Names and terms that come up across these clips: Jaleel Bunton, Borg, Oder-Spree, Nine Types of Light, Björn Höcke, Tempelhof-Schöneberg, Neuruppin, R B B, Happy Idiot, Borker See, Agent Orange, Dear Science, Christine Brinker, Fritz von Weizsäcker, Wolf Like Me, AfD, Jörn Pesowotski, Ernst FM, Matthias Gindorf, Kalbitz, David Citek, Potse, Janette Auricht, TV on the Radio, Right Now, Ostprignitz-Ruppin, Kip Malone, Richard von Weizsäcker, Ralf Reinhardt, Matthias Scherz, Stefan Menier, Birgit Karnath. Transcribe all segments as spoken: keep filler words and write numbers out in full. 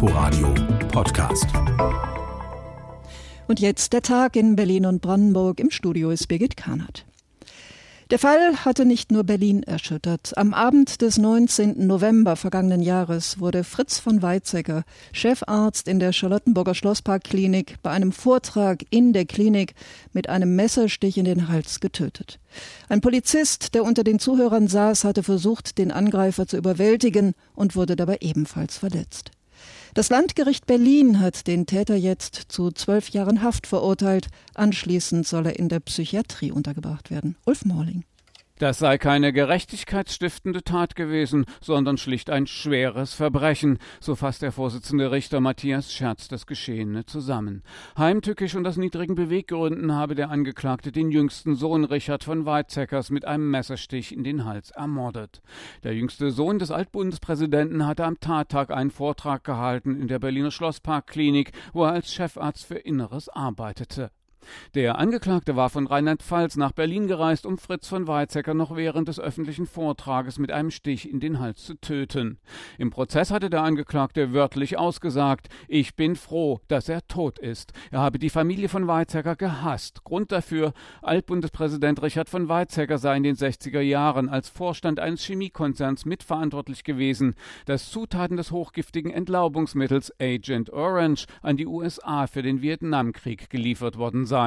Inforadio Podcast. Und jetzt der Tag in Berlin und Brandenburg. Im Studio ist Birgit Karnath. Der Fall hatte nicht nur Berlin erschüttert. Am Abend des neunzehnten November vergangenen Jahres wurde Fritz von Weizsäcker, Chefarzt in der Charlottenburger Schlossparkklinik, bei einem Vortrag in der Klinik mit einem Messerstich in den Hals getötet. Ein Polizist, der unter den Zuhörern saß, hatte versucht, den Angreifer zu überwältigen und wurde dabei ebenfalls verletzt. Das Landgericht Berlin hat den Täter jetzt zu zwölf Jahren Haft verurteilt. Anschließend soll er in der Psychiatrie untergebracht werden. Ulf Morling. Das sei keine gerechtigkeitsstiftende Tat gewesen, sondern schlicht ein schweres Verbrechen, so fasst der Vorsitzende Richter Matthias Scherz das Geschehene zusammen. Heimtückisch und aus niedrigen Beweggründen habe der Angeklagte den jüngsten Sohn Richard von Weizsäckers mit einem Messerstich in den Hals ermordet. Der jüngste Sohn des Altbundespräsidenten hatte am Tattag einen Vortrag gehalten in der Berliner Schlossparkklinik, wo er als Chefarzt für Inneres arbeitete. Der Angeklagte war von Rheinland-Pfalz nach Berlin gereist, um Fritz von Weizsäcker noch während des öffentlichen Vortrages mit einem Stich in den Hals zu töten. Im Prozess hatte der Angeklagte wörtlich ausgesagt: Ich bin froh, dass er tot ist. Er habe die Familie von Weizsäcker gehasst. Grund dafür: Altbundespräsident Richard von Weizsäcker sei in den sechziger Jahren als Vorstand eines Chemiekonzerns mitverantwortlich gewesen, das Zutaten des hochgiftigen Entlaubungsmittels Agent Orange an die U S A für den Vietnamkrieg geliefert worden sei.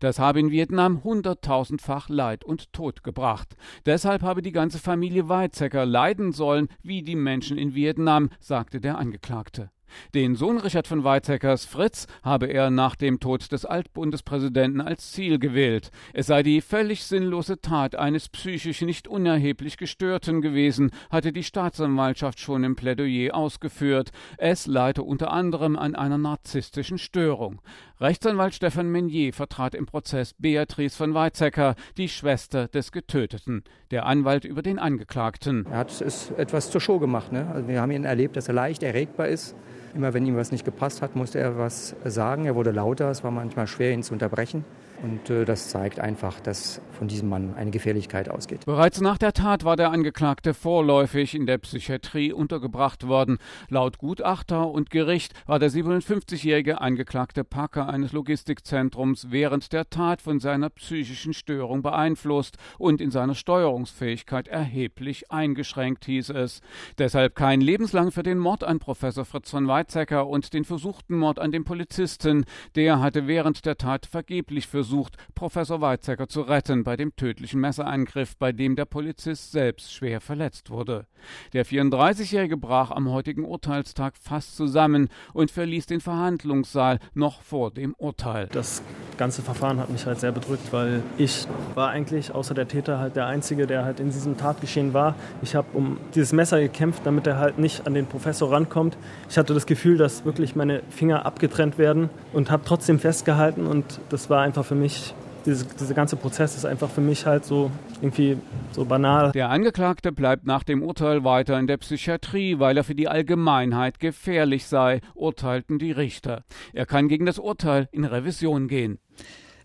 Das habe in Vietnam hunderttausendfach Leid und Tod gebracht. Deshalb habe die ganze Familie Weizsäcker leiden sollen, wie die Menschen in Vietnam, sagte der Angeklagte. Den Sohn Richard von Weizsäckers, Fritz, habe er nach dem Tod des Altbundespräsidenten als Ziel gewählt. Es sei die völlig sinnlose Tat eines psychisch nicht unerheblich Gestörten gewesen, hatte die Staatsanwaltschaft schon im Plädoyer ausgeführt. Es leite unter anderem an einer narzisstischen Störung. Rechtsanwalt Stefan Menier vertrat im Prozess Beatrice von Weizsäcker, die Schwester des Getöteten, der Anwalt über den Angeklagten. Er hat es etwas zur Show gemacht, ne? Also wir haben ihn erlebt, dass er leicht erregbar ist. Immer wenn ihm was nicht gepasst hat, musste er was sagen. Er wurde lauter, es war manchmal schwer, ihn zu unterbrechen. Und äh, das zeigt einfach, dass von diesem Mann eine Gefährlichkeit ausgeht. Bereits nach der Tat war der Angeklagte vorläufig in der Psychiatrie untergebracht worden. Laut Gutachter und Gericht war der siebenundfünfzigjährige Angeklagte Packer eines Logistikzentrums während der Tat von seiner psychischen Störung beeinflusst und in seiner Steuerungsfähigkeit erheblich eingeschränkt, hieß es. Deshalb kein lebenslang für den Mord an Professor Fritz von Weizsäcker und den versuchten Mord an dem Polizisten. Der hatte während der Tat vergeblich versucht, versucht, Professor Weizsäcker zu retten bei dem tödlichen Messerangriff, bei dem der Polizist selbst schwer verletzt wurde. Der vierunddreißigjährige brach am heutigen Urteilstag fast zusammen und verließ den Verhandlungssaal noch vor dem Urteil. Das ganze Verfahren hat mich halt sehr bedrückt, weil ich war eigentlich außer der Täter halt der Einzige, der halt in diesem Tatgeschehen war. Ich habe um dieses Messer gekämpft, damit er halt nicht an den Professor rankommt. Ich hatte das Gefühl, dass wirklich meine Finger abgetrennt werden und habe trotzdem festgehalten, und das war einfach für Für mich, diese, dieser ganze Prozess ist einfach für mich halt so irgendwie so banal. Der Angeklagte bleibt nach dem Urteil weiter in der Psychiatrie, weil er für die Allgemeinheit gefährlich sei, urteilten die Richter. Er kann gegen das Urteil in Revision gehen.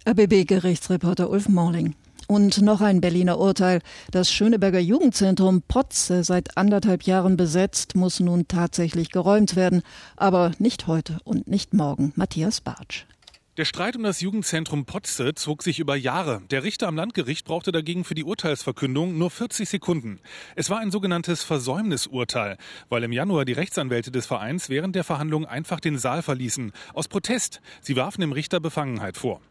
R B B-Gerichtsreporter Ulf Morling. Und noch ein Berliner Urteil. Das Schöneberger Jugendzentrum Potse, seit anderthalb Jahren besetzt, muss nun tatsächlich geräumt werden. Aber nicht heute und nicht morgen. Matthias Bartsch. Der Streit um das Jugendzentrum Potse zog sich über Jahre. Der Richter am Landgericht brauchte dagegen für die Urteilsverkündung nur vierzig Sekunden. Es war ein sogenanntes Versäumnisurteil, weil im Januar die Rechtsanwälte des Vereins während der Verhandlung einfach den Saal verließen. Aus Protest. Sie warfen dem Richter Befangenheit vor.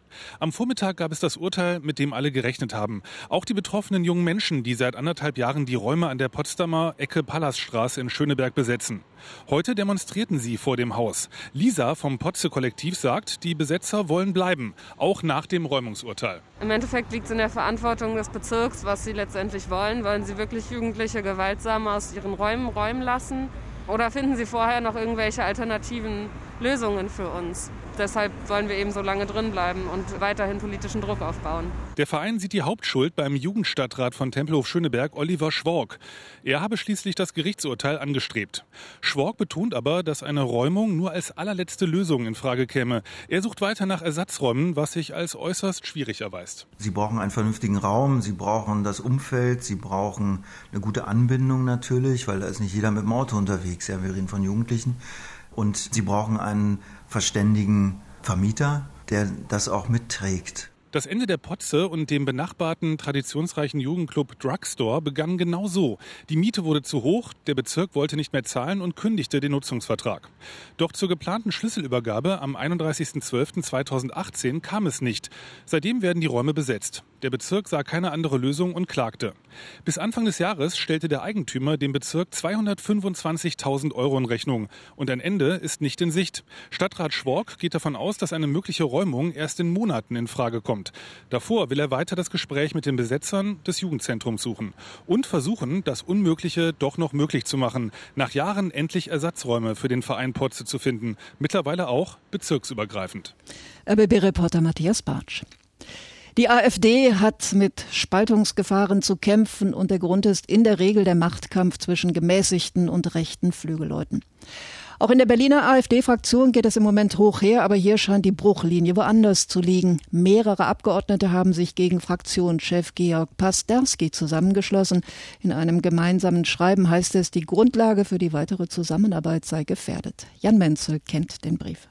Am Vormittag gab es das Urteil, mit dem alle gerechnet haben. Auch die betroffenen jungen Menschen, die seit anderthalb Jahren die Räume an der Potsdamer Ecke Pallasstraße in Schöneberg besetzen. Heute demonstrierten sie vor dem Haus. Lisa vom Potse-Kollektiv sagt, die Besetzer wollen bleiben, auch nach dem Räumungsurteil. Im Endeffekt liegt es in der Verantwortung des Bezirks, was sie letztendlich wollen. Wollen sie wirklich Jugendliche gewaltsam aus ihren Räumen räumen lassen? Oder finden sie vorher noch irgendwelche alternativen Lösungen für uns? Deshalb sollen wir eben so lange drin bleiben und weiterhin politischen Druck aufbauen. Der Verein sieht die Hauptschuld beim Jugendstadtrat von Tempelhof-Schöneberg, Oliver Schwork. Er habe schließlich das Gerichtsurteil angestrebt. Schwork betont aber, dass eine Räumung nur als allerletzte Lösung in Frage käme. Er sucht weiter nach Ersatzräumen, was sich als äußerst schwierig erweist. Sie brauchen einen vernünftigen Raum, sie brauchen das Umfeld, sie brauchen eine gute Anbindung natürlich, weil da ist nicht jeder mit dem Auto unterwegs. Ja, wir reden von Jugendlichen. und sie brauchen einen verständigen Vermieter, der das auch mitträgt. Das Ende der Potse und dem benachbarten traditionsreichen Jugendclub Drugstore begann genau so. Die Miete wurde zu hoch, der Bezirk wollte nicht mehr zahlen und kündigte den Nutzungsvertrag. Doch zur geplanten Schlüsselübergabe am einunddreißigsten zwölften zweitausendachtzehn kam es nicht. Seitdem werden die Räume besetzt. Der Bezirk sah keine andere Lösung und klagte. Bis Anfang des Jahres stellte der Eigentümer dem Bezirk zweihundertfünfundzwanzigtausend Euro in Rechnung. Und ein Ende ist nicht in Sicht. Stadtrat Schwork geht davon aus, dass eine mögliche Räumung erst in Monaten in Frage kommt. Davor will er weiter das Gespräch mit den Besetzern des Jugendzentrums suchen und versuchen, das Unmögliche doch noch möglich zu machen. Nach Jahren endlich Ersatzräume für den Verein Potze zu finden, mittlerweile auch bezirksübergreifend. R B B-Reporter Matthias Bartsch. Die AfD hat mit Spaltungsgefahren zu kämpfen und der Grund ist in der Regel der Machtkampf zwischen gemäßigten und rechten Flügelleuten. Auch in der Berliner AfD-Fraktion geht es im Moment hoch her, aber hier scheint die Bruchlinie woanders zu liegen. Mehrere Abgeordnete haben sich gegen Fraktionschef Georg Pazderski zusammengeschlossen. In einem gemeinsamen Schreiben heißt es, die Grundlage für die weitere Zusammenarbeit sei gefährdet. Jan Menzel kennt den Brief.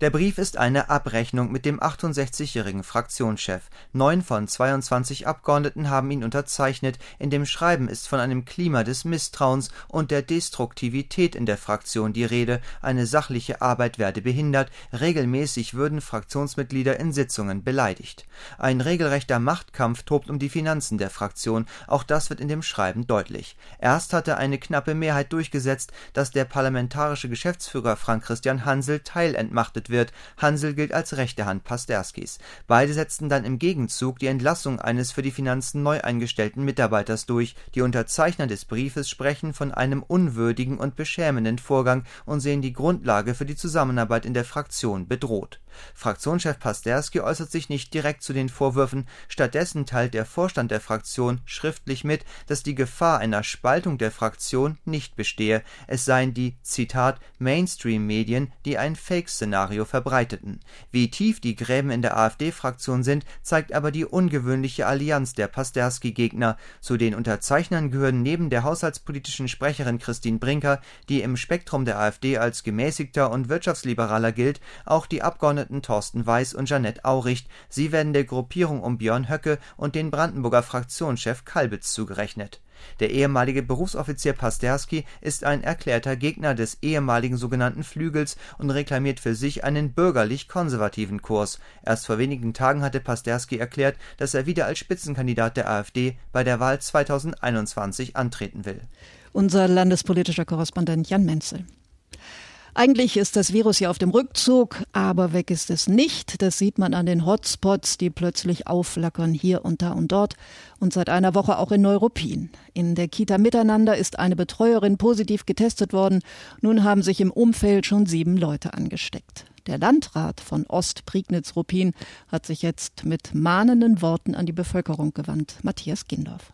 Der Brief ist eine Abrechnung mit dem achtundsechzigjährigen Fraktionschef. Neun von zweiundzwanzig Abgeordneten haben ihn unterzeichnet. In dem Schreiben ist von einem Klima des Misstrauens und der Destruktivität in der Fraktion die Rede. Eine sachliche Arbeit werde behindert. Regelmäßig würden Fraktionsmitglieder in Sitzungen beleidigt. Ein regelrechter Machtkampf tobt um die Finanzen der Fraktion. Auch das wird in dem Schreiben deutlich. Erst hatte eine knappe Mehrheit durchgesetzt, dass der parlamentarische Geschäftsführer Frank-Christian Hansel teilentmachtet wird. Hansel gilt als rechte Hand Pazderskis. Beide setzten dann im Gegenzug die Entlassung eines für die Finanzen neu eingestellten Mitarbeiters durch. Die Unterzeichner des Briefes sprechen von einem unwürdigen und beschämenden Vorgang und sehen die Grundlage für die Zusammenarbeit in der Fraktion bedroht. Fraktionschef Pazderski äußert sich nicht direkt zu den Vorwürfen. Stattdessen teilt der Vorstand der Fraktion schriftlich mit, dass die Gefahr einer Spaltung der Fraktion nicht bestehe. Es seien die, Zitat, Mainstream-Medien, die ein Fake-Szenario verbreiteten. Wie tief die Gräben in der AfD-Fraktion sind, zeigt aber die ungewöhnliche Allianz der Pazderski-Gegner. Zu den Unterzeichnern gehören neben der haushaltspolitischen Sprecherin Christine Brinker, die im Spektrum der AfD als gemäßigter und wirtschaftsliberaler gilt, auch die Abgeordneten Thorsten Weiß und Janette Auricht. Sie werden der Gruppierung um Björn Höcke und den Brandenburger Fraktionschef Kalbitz zugerechnet. Der ehemalige Berufsoffizier Pazderski ist ein erklärter Gegner des ehemaligen sogenannten Flügels und reklamiert für sich einen bürgerlich-konservativen Kurs. Erst vor wenigen Tagen hatte Pazderski erklärt, dass er wieder als Spitzenkandidat der AfD bei der Wahl zweitausendeinundzwanzig antreten will. Unser landespolitischer Korrespondent Jan Menzel. Eigentlich ist das Virus ja auf dem Rückzug, aber weg ist es nicht. Das sieht man an den Hotspots, die plötzlich aufflackern hier und da und dort und seit einer Woche auch in Neuruppin. In der Kita Miteinander ist eine Betreuerin positiv getestet worden. Nun haben sich im Umfeld schon sieben Leute angesteckt. Der Landrat von Ostprignitz-Ruppin hat sich jetzt mit mahnenden Worten an die Bevölkerung gewandt. Matthias Gindorf.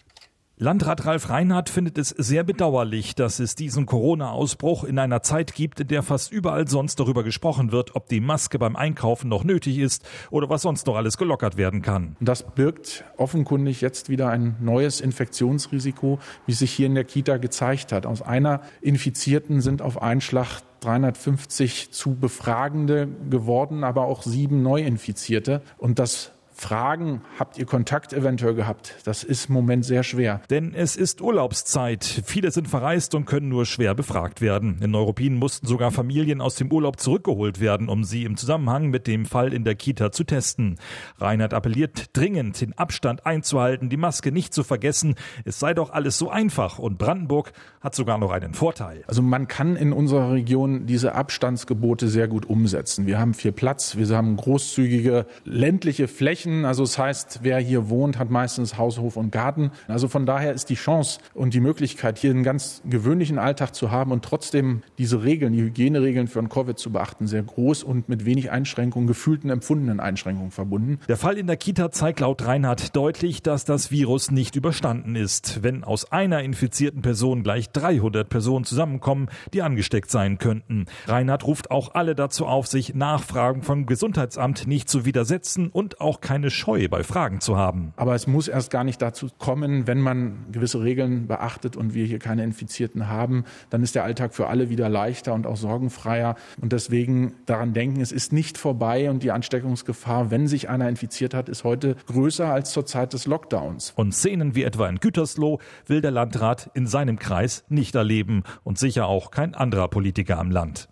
Landrat Ralf Reinhardt findet es sehr bedauerlich, dass es diesen Corona-Ausbruch in einer Zeit gibt, in der fast überall sonst darüber gesprochen wird, ob die Maske beim Einkaufen noch nötig ist oder was sonst noch alles gelockert werden kann. Das birgt offenkundig jetzt wieder ein neues Infektionsrisiko, wie sich hier in der Kita gezeigt hat. Aus einer Infizierten sind auf einen Schlag dreihundertfünfzig zu Befragende geworden, aber auch sieben Neuinfizierte. Und das Fragen, habt ihr Kontakt eventuell gehabt? Das ist im Moment sehr schwer. Denn es ist Urlaubszeit. Viele sind verreist und können nur schwer befragt werden. In Neuruppin mussten sogar Familien aus dem Urlaub zurückgeholt werden, um sie im Zusammenhang mit dem Fall in der Kita zu testen. Reinhardt appelliert dringend, den Abstand einzuhalten, die Maske nicht zu vergessen. Es sei doch alles so einfach. Und Brandenburg hat sogar noch einen Vorteil. Also man kann in unserer Region diese Abstandsgebote sehr gut umsetzen. Wir haben viel Platz, wir haben großzügige ländliche Flächen. Also das heißt, wer hier wohnt, hat meistens Haus, Hof und Garten. Also von daher ist die Chance und die Möglichkeit, hier einen ganz gewöhnlichen Alltag zu haben und trotzdem diese Regeln, die Hygieneregeln für ein Covid zu beachten, sehr groß und mit wenig Einschränkungen, gefühlten, empfundenen Einschränkungen verbunden. Der Fall in der Kita zeigt laut Reinhardt deutlich, dass das Virus nicht überstanden ist. Wenn aus einer infizierten Person gleich dreihundert Personen zusammenkommen, die angesteckt sein könnten. Reinhardt ruft auch alle dazu auf, sich Nachfragen vom Gesundheitsamt nicht zu widersetzen und auch keine keine Scheu bei Fragen zu haben. Aber es muss erst gar nicht dazu kommen, wenn man gewisse Regeln beachtet und wir hier keine Infizierten haben, dann ist der Alltag für alle wieder leichter und auch sorgenfreier. Und deswegen daran denken, es ist nicht vorbei und die Ansteckungsgefahr, wenn sich einer infiziert hat, ist heute größer als zur Zeit des Lockdowns. Und Szenen wie etwa in Gütersloh will der Landrat in seinem Kreis nicht erleben und sicher auch kein anderer Politiker am Land.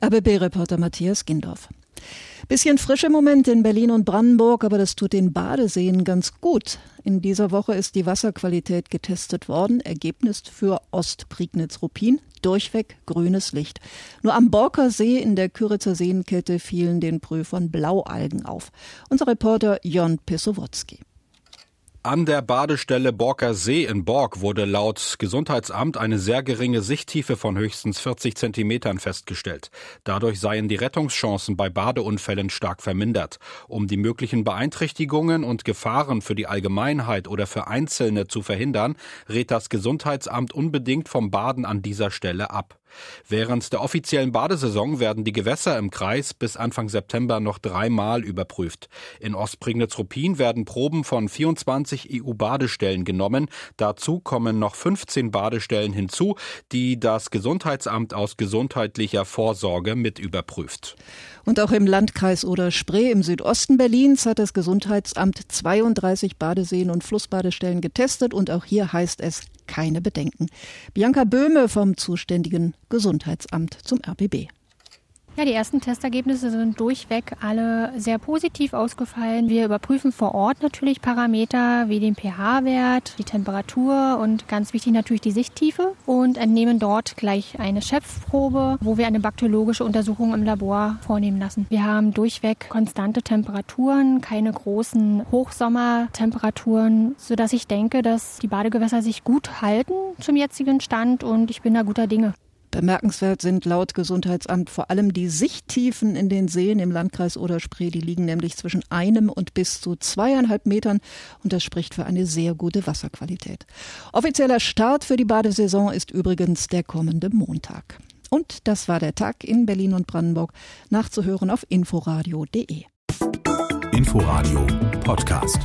R B B-Reporter Matthias Gindorf. Bisschen frische Momente in Berlin und Brandenburg, aber das tut den Badeseen ganz gut. In dieser Woche ist die Wasserqualität getestet worden. Ergebnis für Ostprignitz-Ruppin. Durchweg grünes Licht. Nur am Borker See in der Kyritzer Seenkette fielen den Prüfern Blaualgen auf. Unser Reporter Jörn Pesowotski. An der Badestelle Borker See in Borg wurde laut Gesundheitsamt eine sehr geringe Sichttiefe von höchstens vierzig Zentimetern festgestellt. Dadurch seien die Rettungschancen bei Badeunfällen stark vermindert. Um die möglichen Beeinträchtigungen und Gefahren für die Allgemeinheit oder für Einzelne zu verhindern, rät das Gesundheitsamt unbedingt vom Baden an dieser Stelle ab. Während der offiziellen Badesaison werden die Gewässer im Kreis bis Anfang September noch dreimal überprüft. In Ostprignitz-Ruppin werden Proben von vierundzwanzig E U-Badestellen genommen. Dazu kommen noch fünfzehn Badestellen hinzu, die das Gesundheitsamt aus gesundheitlicher Vorsorge mit überprüft. Und auch im Landkreis Oder-Spree im Südosten Berlins hat das Gesundheitsamt zweiunddreißig Badeseen und Flussbadestellen getestet und auch hier heißt es keine Bedenken. Bianca Böhme vom zuständigen Gesundheitsamt zum R B B. Ja, die ersten Testergebnisse sind durchweg alle sehr positiv ausgefallen. Wir überprüfen vor Ort natürlich Parameter wie den pH-Wert, die Temperatur und ganz wichtig natürlich die Sichttiefe und entnehmen dort gleich eine Schöpfprobe, wo wir eine bakteriologische Untersuchung im Labor vornehmen lassen. Wir haben durchweg konstante Temperaturen, keine großen Hochsommertemperaturen, sodass ich denke, dass die Badegewässer sich gut halten zum jetzigen Stand und ich bin da guter Dinge. Bemerkenswert sind laut Gesundheitsamt vor allem die Sichttiefen in den Seen im Landkreis Oder-Spree. Die liegen nämlich zwischen einem und bis zu zweieinhalb Metern und das spricht für eine sehr gute Wasserqualität. Offizieller Start für die Badesaison ist übrigens der kommende Montag. Und das war der Tag in Berlin und Brandenburg. Nachzuhören auf inforadio punkt de. Inforadio Podcast.